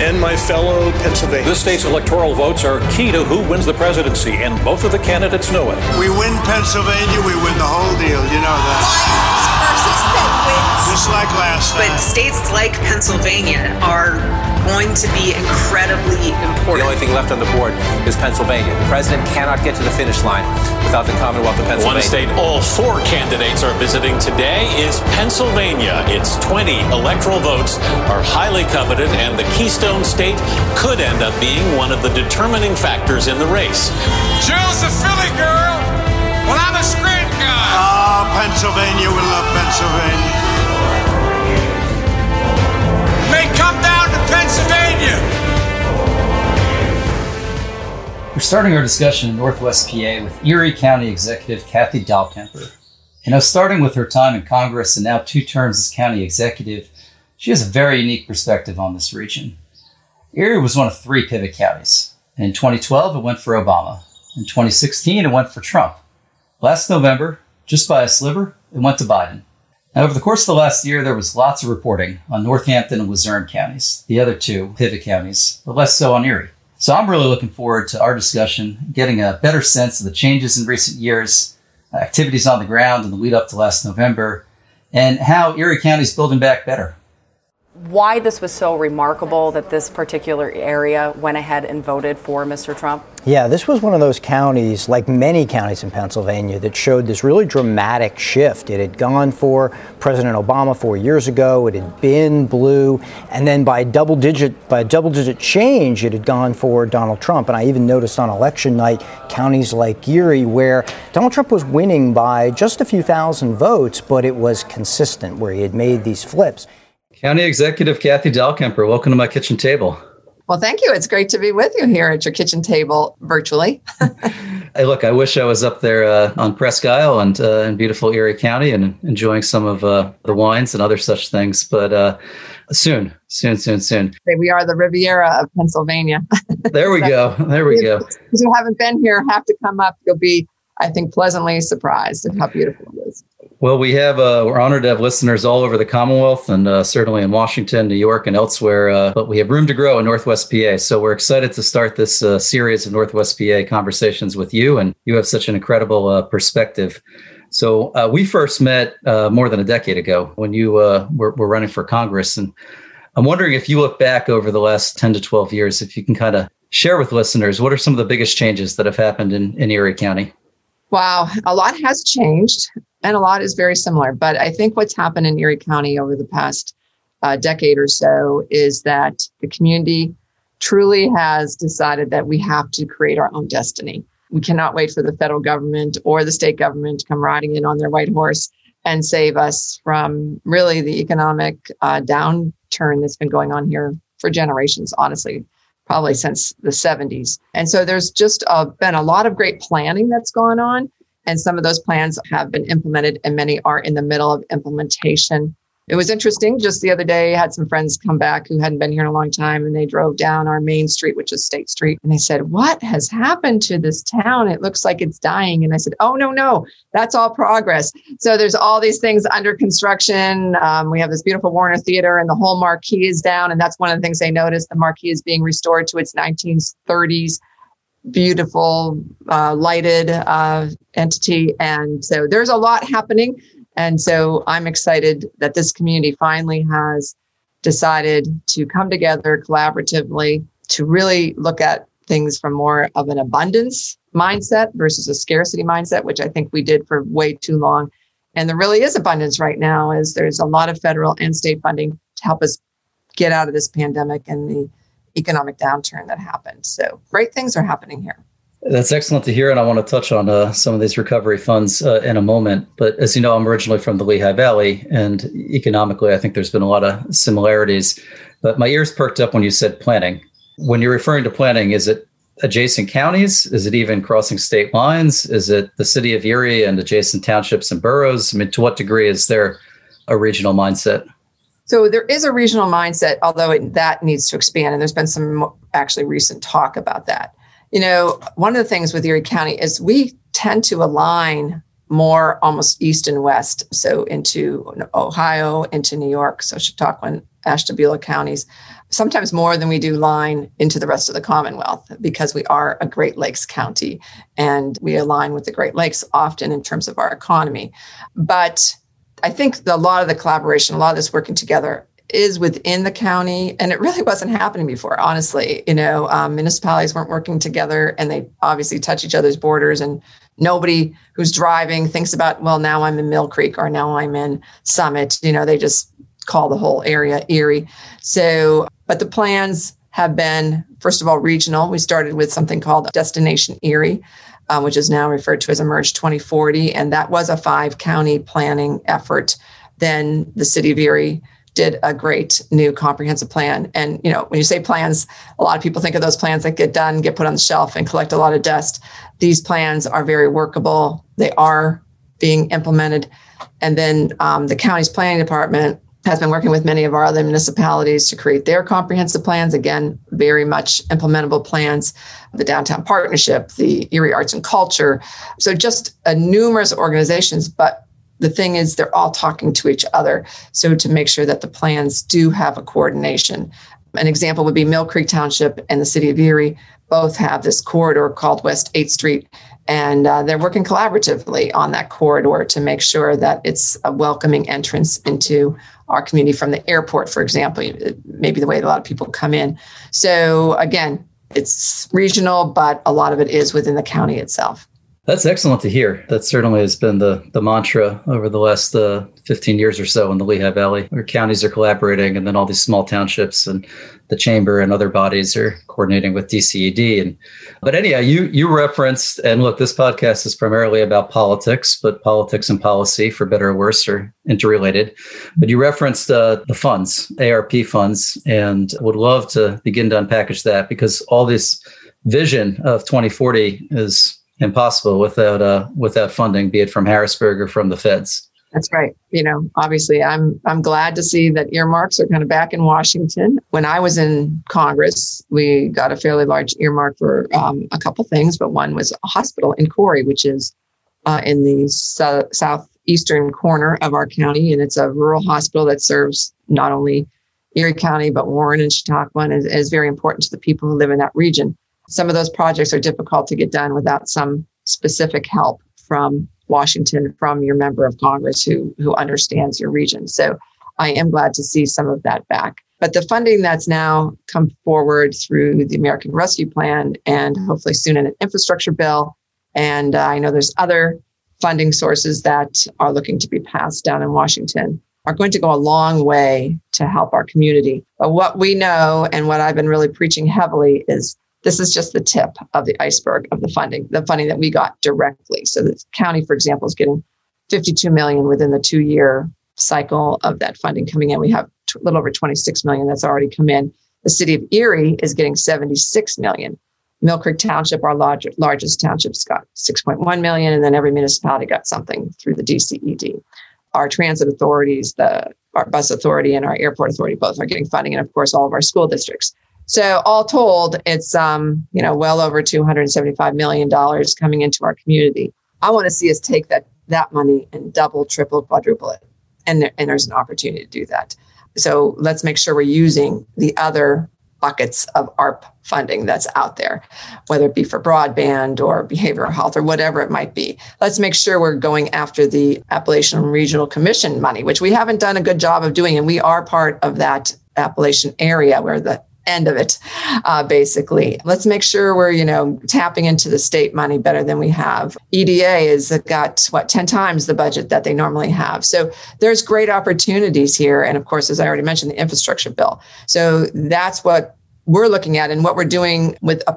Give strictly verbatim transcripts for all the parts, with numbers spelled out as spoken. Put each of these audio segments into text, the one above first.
and my fellow Pennsylvanians. This state's electoral votes are key to who wins the presidency, and both of the candidates know it. We win Pennsylvania, we win the whole deal, you know that. Lions versus Penguins. Just like last time. But states like Pennsylvania are going to be incredibly important. The only thing left on the board is Pennsylvania. The president cannot get to the finish line without the Commonwealth of Pennsylvania. One state all four candidates are visiting today is Pennsylvania. Its twenty electoral votes are highly coveted, and the Keystone State could end up being one of the determining factors in the race. Jill's a Philly girl. Well, I'm a screen guy. Oh, Pennsylvania. We love Pennsylvania. May come down to Pennsylvania. We're starting our discussion in Northwest P A with Erie County Executive Kathy Dahlkemper. You know, starting with her time in Congress and now two terms as county executive, she has a very unique perspective on this region. Erie was one of three pivot counties. In twenty twelve, it went for Obama. In twenty sixteen, it went for Trump. Last November, just by a sliver, it went to Biden. Now, over the course of the last year, there was lots of reporting on Northampton and Luzerne counties, the other two pivot counties, but less so on Erie. So I'm really looking forward to our discussion, getting a better sense of the changes in recent years, activities on the ground in the lead up to last November, and how Erie County is building back better. Why this was so remarkable that this particular area went ahead and voted for Mister Trump? Yeah, this was one of those counties, like many counties in Pennsylvania, that showed this really dramatic shift. It had gone for President Obama four years ago. It had been blue. And then by double digit, by a double digit change, it had gone for Donald Trump. And I even noticed on election night, counties like Erie, where Donald Trump was winning by just a few thousand votes, but it was consistent where he had made these flips. County Executive Kathy Dahlkemper, welcome to my kitchen table. Well, thank you. It's great to be with you here at your kitchen table virtually. Hey, look, I wish I was up there uh, on Presque Isle and uh, in beautiful Erie County and enjoying some of uh, the wines and other such things. But uh, soon, soon, soon, soon. We are the Riviera of Pennsylvania. There we so, go. There we if, go. If you haven't been here, have to come up. You'll be, I think, pleasantly surprised at how beautiful it is. Well, we have, uh, we're honored to have listeners all over the Commonwealth and uh, certainly in Washington, New York, and elsewhere. Uh, but we have room to grow in Northwest P A. So we're excited to start this uh, series of Northwest P A conversations with you. And you have such an incredible uh, perspective. So uh, we first met uh, more than a decade ago when you uh, were, were running for Congress. And I'm wondering if you look back over the last ten to twelve years, if you can kind of share with listeners, what are some of the biggest changes that have happened in, in Erie County? Wow, a lot has changed. And a lot is very similar. But I think what's happened in Erie County over the past uh, decade or so is that the community truly has decided that we have to create our own destiny. We cannot wait for the federal government or the state government to come riding in on their white horse and save us from really the economic uh, downturn that's been going on here for generations, honestly, probably since the seventies. And so there's just uh, been a lot of great planning that's gone on. And some of those plans have been implemented and many are in the middle of implementation. It was interesting. Just the other day, I had some friends come back who hadn't been here in a long time and they drove down our main street, which is State Street. And they said, what has happened to this town? It looks like it's dying. And I said, oh, no, no, that's all progress. So there's all these things under construction. Um, we have this beautiful Warner Theater and the whole marquee is down. And that's one of the things they noticed. The marquee is being restored to its nineteen thirties. Beautiful, uh, lighted uh, entity. And so there's a lot happening. And so I'm excited that this community finally has decided to come together collaboratively to really look at things from more of an abundance mindset versus a scarcity mindset, which I think we did for way too long. And there really is abundance right now, as there's a lot of federal and state funding to help us get out of this pandemic and the economic downturn that happened. So great things are happening here. That's excellent to hear. And I want to touch on uh, some of these recovery funds uh, in a moment. But as you know, I'm originally from the Lehigh Valley, and economically, I think there's been a lot of similarities. But my ears perked up when you said planning. When you're referring to planning, is it adjacent counties? Is it even crossing state lines? Is it the city of Erie and adjacent townships and boroughs? I mean, to what degree is there a regional mindset? So there is a regional mindset, although it, that needs to expand. And there's been some actually recent talk about that. You know, one of the things with Erie County is we tend to align more almost east and west. So into Ohio, into New York, so Chautauqua, Ashtabula counties, sometimes more than we do line into the rest of the Commonwealth, because we are a Great Lakes county and we align with the Great Lakes often in terms of our economy. But I think the, a lot of the collaboration, a lot of this working together is within the county, and it really wasn't happening before, honestly. You know, um, municipalities weren't working together, and they obviously touch each other's borders, and nobody who's driving thinks about, well, now I'm in Mill Creek or now I'm in Summit. You know, they just call the whole area Erie. So, but the plans have been, first of all, regional. We started with something called Destination Erie, uh, which is now referred to as Emerge twenty forty. And that was a five county planning effort. Then the city of Erie did a great new comprehensive plan. And, you know, when you say plans, a lot of people think of those plans that get done, get put on the shelf and collect a lot of dust. These plans are very workable. They are being implemented. And then um, the county's planning department has been working with many of our other municipalities to create their comprehensive plans. Again, very much implementable plans, the Downtown Partnership, the Erie Arts and Culture. So just a numerous organizations, but the thing is they're all talking to each other. So to make sure that the plans do have a coordination. An example would be Mill Creek Township and the city of Erie both have this corridor called West eighth Street. And uh, they're working collaboratively on that corridor to make sure that it's a welcoming entrance into our community from the airport, for example, maybe the way a lot of people come in. So again, it's regional, but a lot of it is within the county itself. That's excellent to hear. That certainly has been the, the mantra over the last uh, fifteen years or so in the Lehigh Valley, where counties are collaborating, and then all these small townships and the chamber and other bodies are coordinating with D C E D. And but anyhow, you you referenced, and look, this podcast is primarily about politics, but politics and policy, for better or worse, are interrelated. But you referenced uh, the funds, A R P funds, and would love to begin to unpackage that, because all this vision of twenty forty is impossible without uh, without funding, be it from Harrisburg or from the feds. That's right. You know, obviously, I'm I'm glad to see that earmarks are kind of back in Washington. When I was in Congress, we got a fairly large earmark for um, a couple things, but one was a hospital in Corey, which is uh, in the su- southeastern corner of our county, and it's a rural hospital that serves not only Erie County but Warren and Chautauqua, and is, is very important to the people who live in that region. Some of those projects are difficult to get done without some specific help from Washington, from your member of Congress who who understands your region. So I am glad to see some of that back. But the funding that's now come forward through the American Rescue Plan, and hopefully soon in an infrastructure bill. And uh, I know there's other funding sources that are looking to be passed down in Washington, are going to go a long way to help our community. But what we know, and what I've been really preaching heavily, is this is just the tip of the iceberg of the funding, the funding that we got directly. So the county, for example, is getting fifty-two million dollars within the two-year cycle of that funding coming in. We have a little over twenty-six million dollars that's already come in. The city of Erie is getting seventy-six million dollars. Mill Creek Township, our large, largest township, got six point one million dollars, and then every municipality got something through the D C E D. Our transit authorities, the our bus authority and our airport authority, both are getting funding, and of course, all of our school districts. So all told, it's um, you know, well over two hundred seventy-five million dollars coming into our community. I want to see us take that that money and double, triple, quadruple it. And, there, and there's an opportunity to do that. So let's make sure we're using the other buckets of A R P funding that's out there, whether it be for broadband or behavioral health or whatever it might be. Let's make sure we're going after the Appalachian Regional Commission money, which we haven't done a good job of doing. And we are part of that Appalachian area where the end of it, uh, basically. Let's make sure we're, you know, tapping into the state money better than we have. E D A has got, what, ten times the budget that they normally have. So there's great opportunities here. And of course, as I already mentioned, the infrastructure bill. So that's what we're looking at. And what we're doing with a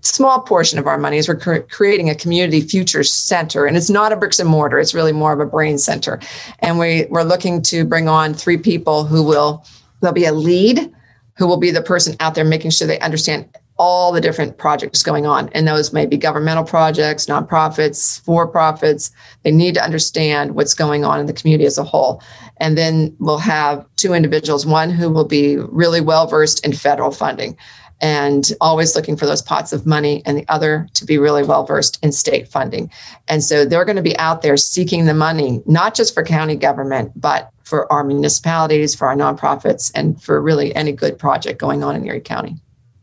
small portion of our money is we're cre- creating a community future center. And it's not a bricks and mortar. It's really more of a brain center. And we, we're looking to bring on three people who will, there'll be a lead who will be the person out there making sure they understand all the different projects going on. And those may be governmental projects, nonprofits, for-profits. They need to understand what's going on in the community as a whole. And then we'll have two individuals, one who will be really well-versed in federal funding and always looking for those pots of money, and the other to be really well-versed in state funding. And so they're going to be out there seeking the money, not just for county government, but for our municipalities, for our nonprofits, and for really any good project going on in Erie County.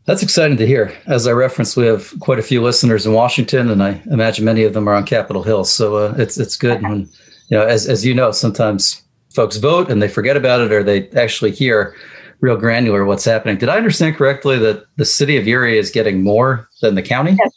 That's exciting to hear. As I referenced, we have quite a few listeners in Washington, and I imagine many of them are on Capitol Hill. So uh, it's it's good. And, you know, as as you know, sometimes folks vote and they forget about it, or they actually hear real granular what's happening. Did I understand correctly that the city of Erie is getting more than the county? Yes.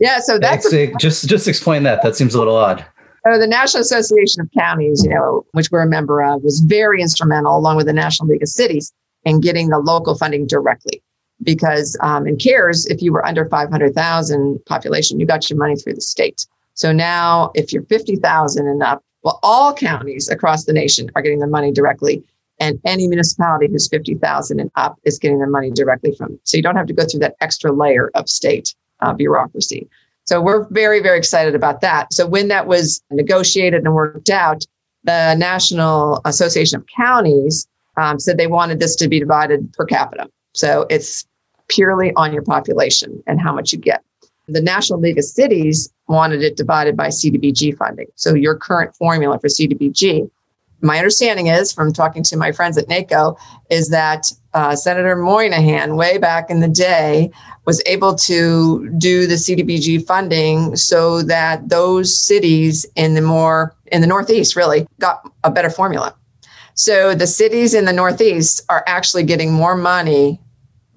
Yeah. So that's a, just just explain that. That seems a little odd. So the National Association of Counties, you know, which we're a member of, was very instrumental, along with the National League of Cities, in getting the local funding directly. Because um, in CARES, if you were under five hundred thousand population, you got your money through the state. So now if you're fifty thousand and up, well, all counties across the nation are getting their money directly. And any municipality who's fifty thousand and up is getting their money directly from. So you don't have to go through that extra layer of state uh, bureaucracy. So we're very, very excited about that. So when that was negotiated and worked out, the National Association of Counties um, said they wanted this to be divided per capita. So it's purely on your population and how much you get. The National League of Cities wanted it divided by C D B G funding. So your current formula for C D B G, my understanding is from talking to my friends at NACO, is that uh, Senator Moynihan way back in the day was able to do the C D B G funding so that those cities in the more in the Northeast really got a better formula. So the cities in the Northeast are actually getting more money.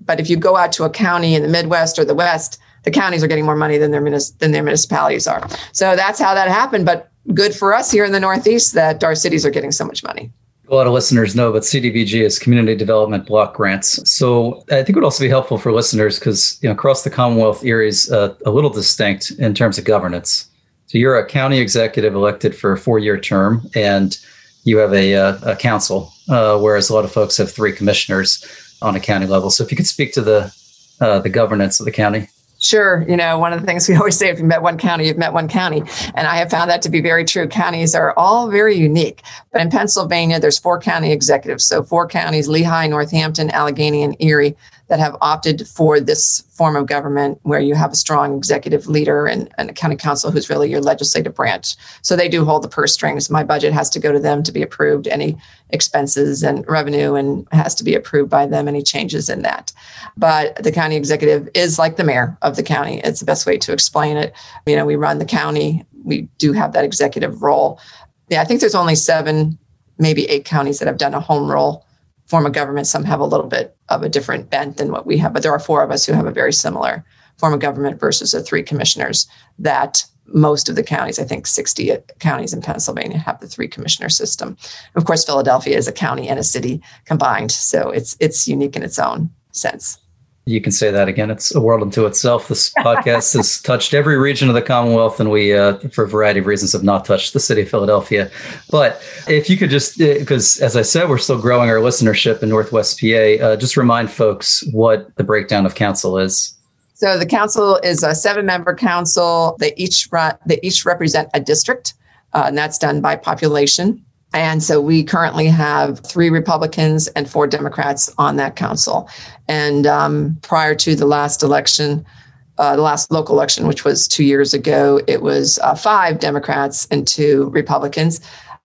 But if you go out to a county in the Midwest or the West, the counties are getting more money than their than their municipalities are. So that's how that happened. But good for us here in the Northeast that our cities are getting so much money. A lot of listeners know, but C D B G is Community Development Block Grants. So I think it would also be helpful for listeners because, you know, across the Commonwealth, Erie's uh, a little distinct in terms of governance. So you're a county executive elected for a four-year term, and you have a, uh, a council, uh, whereas a lot of folks have three commissioners on a county level. So if you could speak to the uh, the governance of the county. Sure. You know, one of the things we always say, if you met one county, you've met one county. And I have found that to be very true. Counties are all very unique. But in Pennsylvania, there's four county executives. So four counties, Lehigh, Northampton, Allegheny, and Erie, that have opted for this form of government where you have a strong executive leader and, and a county council who's really your legislative branch. So they do hold the purse strings. My budget has to go to them to be approved, any expenses and revenue, and has to be approved by them, any changes in that. But the county executive is like the mayor of the county. It's the best way to explain it. You know, we run the county. We do have that executive role. Yeah, I think there's only seven, maybe eight counties that have done a home rule form of government. Some have a little bit of a different bent than what we have, but there are four of us who have a very similar form of government versus the three commissioners that most of the counties, I think sixty counties in Pennsylvania, have the three commissioner system. Of course, Philadelphia is a county and a city combined, so it's it's unique in its own sense. You can say that again. It's a world unto itself. This podcast has touched every region of the Commonwealth, and we, uh, for a variety of reasons, have not touched the city of Philadelphia. But if you could just, because as I said, we're still growing our listenership in Northwest P A, uh, just remind folks what the breakdown of council is. So the council is a seven-member council. They each run, they each represent a district, uh, and that's done by population. And so we currently have three Republicans and four Democrats on that council. And um, prior to the last election, uh, the last local election, which was two years ago, it was uh, five Democrats and two Republicans.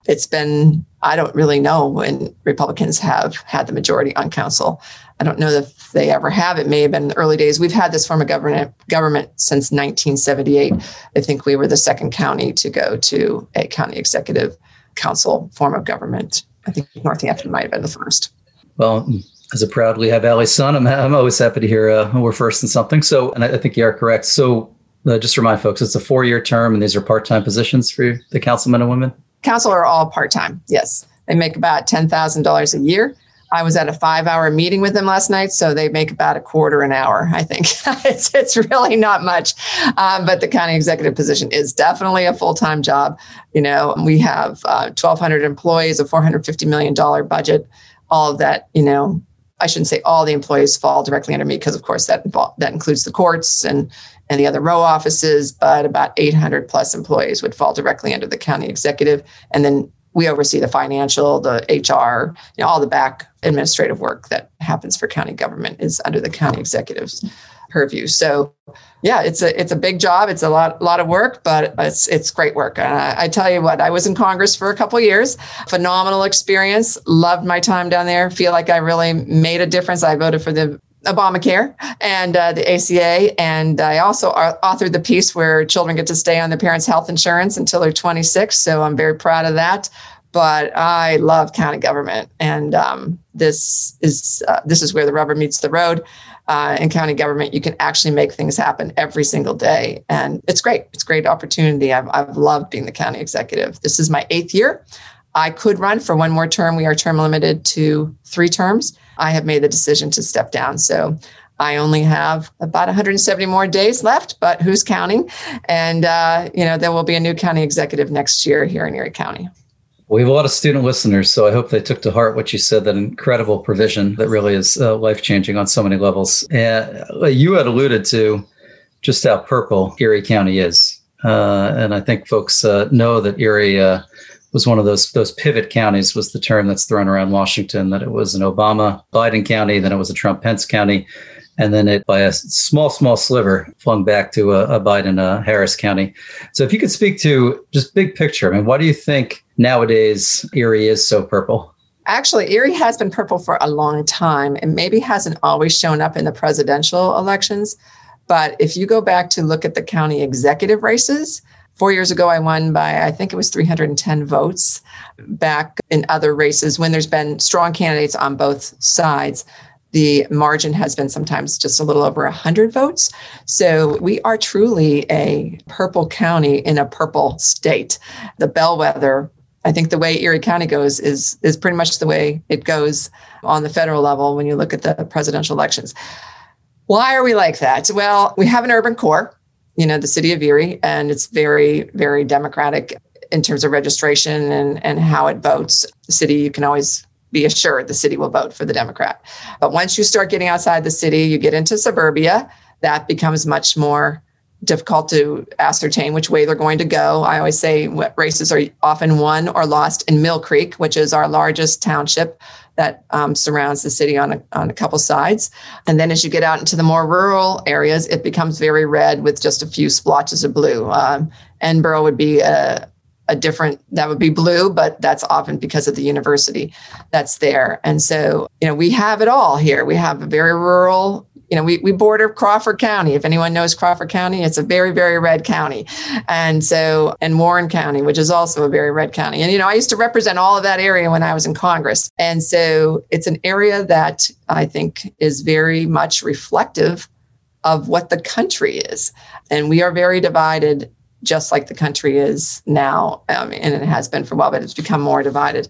It's been, I don't really know when Republicans have had the majority on council. I don't know if they ever have. It may have been in the early days. We've had this form of government government since nineteen seventy-eight. I think we were the second county to go to a county executive council form of government. I think Northampton might have been the first. Well, as a proud Lehigh Valley son, I'm, I'm always happy to hear uh, we're first in something. So, and I, I think you are correct. So uh, just remind folks, it's a four-year term, and these are part-time positions for the councilmen and women? Council are all part-time, yes. They make about ten thousand dollars a year. I was at a five-hour meeting with them last night, so they make about a quarter an hour, I think. it's it's really not much, um, but the county executive position is definitely a full-time job. You know, we have uh, twelve hundred employees, a four hundred fifty million dollars budget. All of that, you know, I shouldn't say all the employees fall directly under me because, of course, that involve, that includes the courts and, and the other row offices, but about eight hundred plus employees would fall directly under the county executive, and then we oversee the financial, the H R, you know, all the back administrative work that happens for county government is under the county executive's purview. So yeah, it's a it's a big job. It's a lot lot of work, but it's it's great work. And I, I tell you what, I was in Congress for a couple of years. Phenomenal experience. Loved my time down there. Feel like I really made a difference. I voted for the Obamacare and uh, the A C A. And I also authored the piece where children get to stay on their parents' health insurance until they're twenty-six. So I'm very proud of that. But I love county government. And um, this is uh, this is where the rubber meets the road. Uh, in county government, you can actually make things happen every single day. And it's great. It's a great opportunity. I've, I've loved being the county executive. This is my eighth year. I could run for one more term. We are term limited to three terms. I have made the decision to step down. So I only have about one hundred seventy more days left, but who's counting? And, uh, you know, there will be a new county executive next year here in Erie County. We have a lot of student listeners, so I hope they took to heart what you said, that incredible provision that really is uh, life-changing on so many levels. And you had alluded to just how purple Erie County is. Uh, and I think folks uh, know that Erie uh, was one of those those pivot counties, was the term that's thrown around Washington, that it was an Obama-Biden county, then it was a Trump-Pence county, and then it, by a small, small sliver, flung back to a, a Biden-Harris county. So if you could speak to just big picture, I mean, why do you think nowadays Erie is so purple? Actually, Erie has been purple for a long time and maybe hasn't always shown up in the presidential elections. But if you go back to look at the county executive races, Four years ago, I won by, I think it was three hundred ten votes. Back in other races, when there's been strong candidates on both sides, the margin has been sometimes just a little over one hundred votes. So we are truly a purple county in a purple state. The bellwether, I think the way Erie County goes is, is pretty much the way it goes on the federal level when you look at the presidential elections. Why are we like that? Well, we have an urban core, you know, the city of Erie, and it's very, very democratic in terms of registration and, and how it votes. The city, you can always be assured the city will vote for the Democrat. But once you start getting outside the city, you get into suburbia, that becomes much more difficult to ascertain which way they're going to go. I always say what races are often won or lost in Mill Creek, which is our largest township that um, surrounds the city on a, on a couple sides. And then as you get out into the more rural areas, it becomes very red with just a few splotches of blue. Um, Edinburgh would be a, a different, that would be blue, but that's often because of the university that's there. And so, you know, we have it all here. We have a very rural, you know, we, we border Crawford County. If anyone knows Crawford County, it's a very, very red county. And so, and Warren County, which is also a very red county. And, you know, I used to represent all of that area when I was in Congress. And so it's an area that I think is very much reflective of what the country is. And we are very divided, just like the country is now. Um, and it has been for a while, but it's become more divided.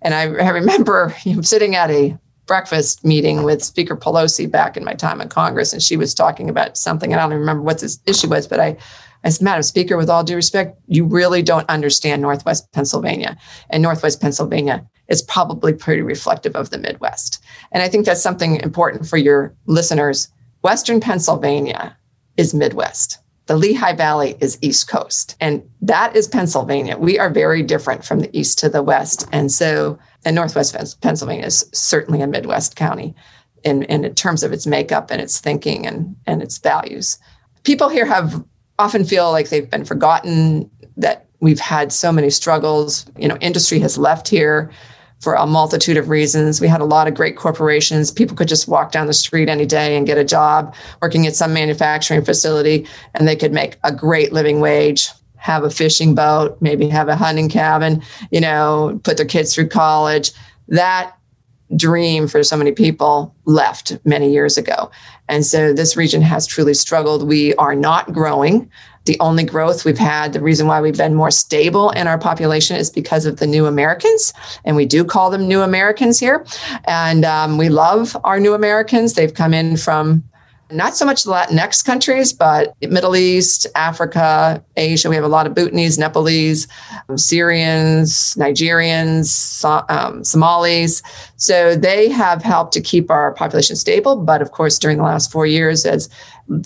And I, I remember you know, sitting at a breakfast meeting with Speaker Pelosi back in my time in Congress, and she was talking about something, and I don't remember what this issue was, but I, I said, Madam Speaker, with all due respect, you really don't understand Northwest Pennsylvania. And Northwest Pennsylvania is probably pretty reflective of the Midwest. And I think that's something important for your listeners. Western Pennsylvania is Midwest. The Lehigh Valley is East Coast, and that is Pennsylvania. We are very different from the East to the West. And so, and Northwest Pennsylvania is certainly a Midwest county in, in terms of its makeup and its thinking and, and its values. People here have often feel like they've been forgotten, that we've had so many struggles. You know, industry has left here for a multitude of reasons. We had a lot of great corporations. People could just walk down the street any day and get a job working at some manufacturing facility, and they could make a great living wage, have a fishing boat, maybe have a hunting cabin, you know, put their kids through college. That dream for so many people left many years ago. And so this region has truly struggled. We are not growing. The only growth we've had, the reason why we've been more stable in our population, is because of the new Americans. And we do call them new Americans here. And um, we love our new Americans. They've come in from not so much Latinx countries, but Middle East, Africa, Asia. We have a lot of Bhutanese, Nepalese, Syrians, Nigerians, um, Somalis. So they have helped to keep our population stable. But of course, during the last four years, as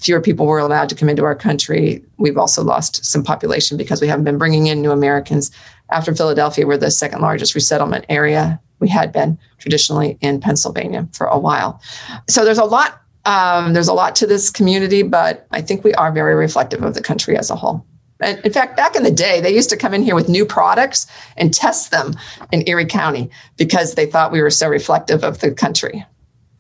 fewer people were allowed to come into our country, we've also lost some population because we haven't been bringing in new Americans. After Philadelphia, we're the second largest resettlement area we had been traditionally in Pennsylvania for a while. So there's a lot, um, there's a lot to this community, but I think we are very reflective of the country as a whole. And in fact, back in the day, they used to come in here with new products and test them in Erie County because they thought we were so reflective of the country.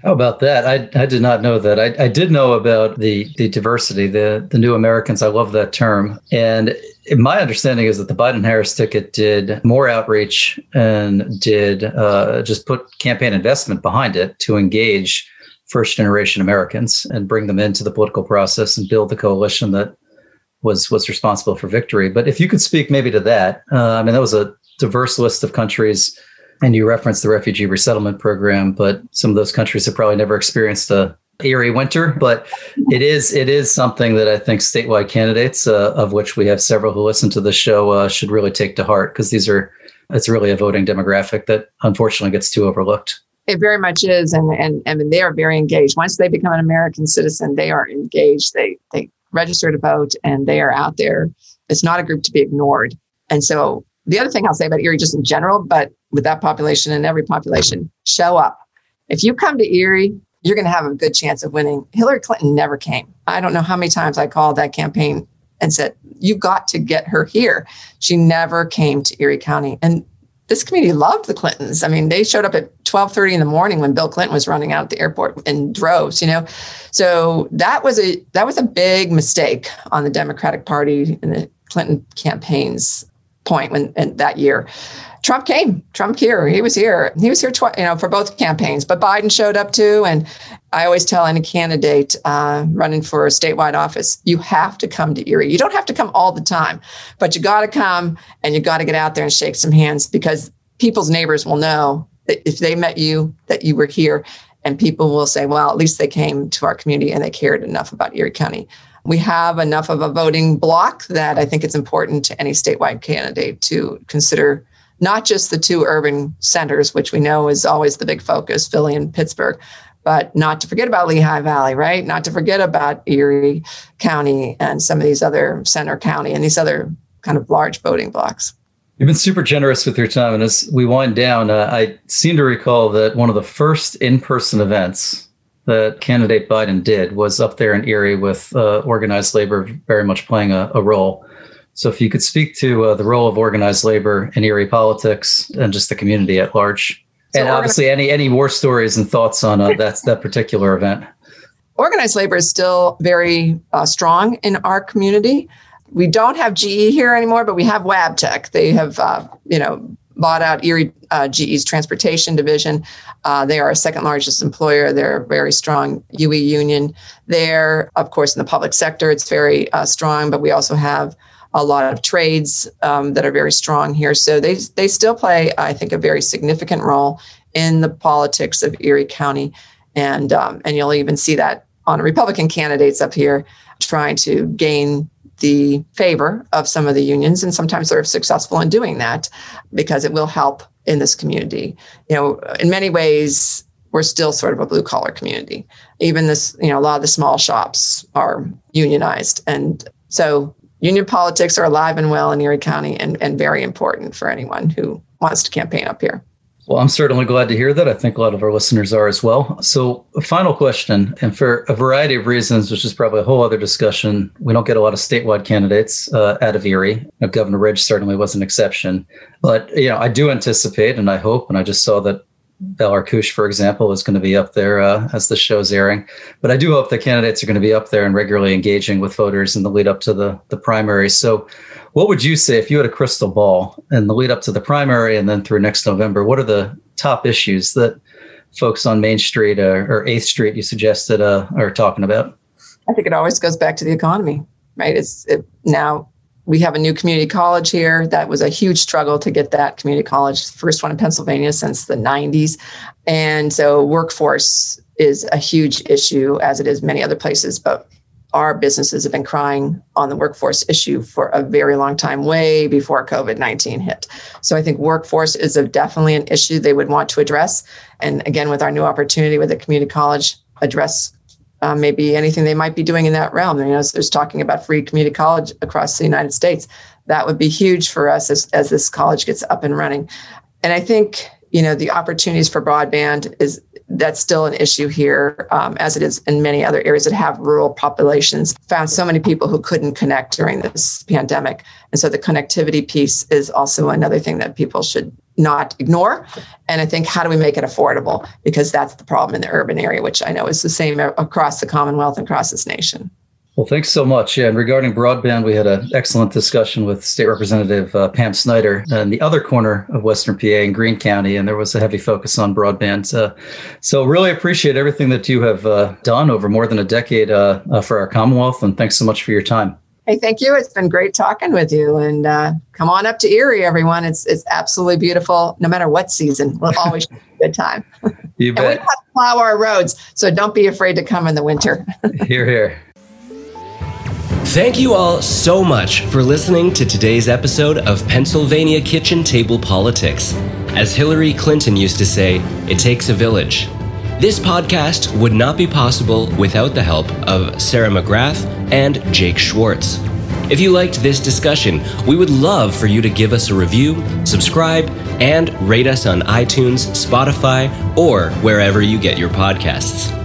How about that? I, I did not know that. I, I did know about the, the diversity, the, the new Americans. I love that term. And my understanding is that the Biden-Harris ticket did more outreach and did uh, just put campaign investment behind it to engage first-generation Americans and bring them into the political process and build the coalition that was was responsible for victory. But if you could speak maybe to that, uh, I mean, that was a diverse list of countries. And you referenced the refugee resettlement program, but some of those countries have probably never experienced a Erie winter. But it is it is something that I think statewide candidates, uh, of which we have several who listen to the show, uh, should really take to heart, because these are it's really a voting demographic that unfortunately gets too overlooked. It very much is, and and and they are very engaged. Once they become an American citizen, they are engaged. They they register to vote, and they are out there. It's not a group to be ignored. And so the other thing I'll say about Erie, just in general, but with that population and every population, show up. If you come to Erie, you're going to have a good chance of winning. Hillary Clinton never came. I don't know how many times I called that campaign and said, you've got to get her here. She never came to Erie County. And this community loved the Clintons. I mean, they showed up at twelve thirty in the morning when Bill Clinton was running out at the airport in droves, you know. So that was a that was a big mistake on the Democratic Party and the Clinton campaign's point when and that year. Trump came. Trump here. He was here. He was here, twi- you know, for both campaigns. But Biden showed up too. And I always tell any candidate uh, running for a statewide office, you have to come to Erie. You don't have to come all the time, but you got to come and you got to get out there and shake some hands, because people's neighbors will know that if they met you, that you were here, and people will say, well, at least they came to our community and they cared enough about Erie County. We have enough of a voting block that I think it's important to any statewide candidate to consider not just the two urban centers, which we know is always the big focus, Philly and Pittsburgh, but not to forget about Lehigh Valley, right? Not to forget about Erie County and some of these other center county and these other kind of large voting blocks. You've been super generous with your time. And as we wind down, uh, I seem to recall that one of the first in-person events that candidate Biden did was up there in Erie, with uh, organized labor very much playing a, a role. So if you could speak to uh, the role of organized labor in Erie politics and just the community at large, so and obviously organi- any any war stories and thoughts on uh, that, that particular event. Organized labor is still very uh, strong in our community. We don't have G E here anymore, but we have Wabtec. They have, uh, you know, bought out Erie uh, G E's transportation division. Uh, they are our second largest employer. They're a very strong U E union there. Of course, in the public sector, it's very uh, strong, but we also have a lot of trades um, that are very strong here. So they they still play, I think, a very significant role in the politics of Erie County. And um, and you'll even see that on Republican candidates up here trying to gain the favor of some of the unions. And sometimes they're successful in doing that because it will help in this community. You know, in many ways, we're still sort of a blue collar community. Even this, you know, a lot of the small shops are unionized. And so union politics are alive and well in Erie County, and, and very important for anyone who wants to campaign up here. Well, I'm certainly glad to hear that. I think a lot of our listeners are as well. So a final question, and for a variety of reasons, which is probably a whole other discussion, we don't get a lot of statewide candidates uh, out of Erie. Now, Governor Ridge certainly was an exception. But, you know, I do anticipate, and I hope, and I just saw that Bel Arcouche, for example, is going to be up there uh, as the show's airing. But I do hope the candidates are going to be up there and regularly engaging with voters in the lead up to the, the primary. So what would you say if you had a crystal ball in the lead up to the primary and then through next November? What are the top issues that folks on Main Street or, or eighth Street you suggested uh, are talking about? I think it always goes back to the economy, right? It's it, now we have a new community college here. That was a huge struggle to get that community college, first one in Pennsylvania since the nineties. And so workforce is a huge issue, as it is many other places, but our businesses have been crying on the workforce issue for a very long time, way before covid nineteen hit. So I think workforce is a, definitely an issue they would want to address. And again, with our new opportunity with the community college, address Uh, maybe anything they might be doing in that realm. You know, so there's talking about free community college across the United States. That would be huge for us as, as this college gets up and running. And I think you know, the opportunities for broadband is that's still an issue here, um, as it is in many other areas that have rural populations. Found so many people who couldn't connect during this pandemic. And so the connectivity piece is also another thing that people should not ignore. And I think, how do we make it affordable? Because that's the problem in the urban area, which I know is the same across the Commonwealth and across this nation. Well, thanks so much. Yeah, and regarding broadband, we had an excellent discussion with State Representative uh, Pam Snyder in the other corner of Western P A in Greene County, and there was a heavy focus on broadband. Uh, so really appreciate everything that you have uh, done over more than a decade uh, uh, for our Commonwealth, and thanks so much for your time. Hey, thank you. It's been great talking with you, and uh, come on up to Erie, everyone. It's it's absolutely beautiful, no matter what season. We'll always have a good time. You bet. And we have to plow our roads, so don't be afraid to come in the winter. Hear, hear. Thank you all so much for listening to today's episode of Pennsylvania Kitchen Table Politics. As Hillary Clinton used to say, it takes a village. This podcast would not be possible without the help of Sarah McGrath and Jake Schwartz. If you liked this discussion, we would love for you to give us a review, subscribe, and rate us on iTunes, Spotify, or wherever you get your podcasts.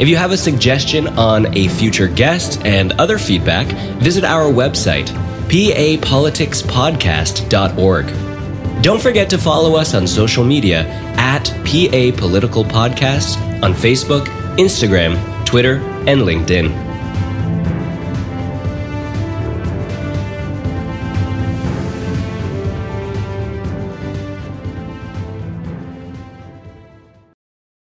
If you have a suggestion on a future guest and other feedback, visit our website, p a politics podcast dot org. Don't forget to follow us on social media at P A Political Podcast on Facebook, Instagram, Twitter, and LinkedIn.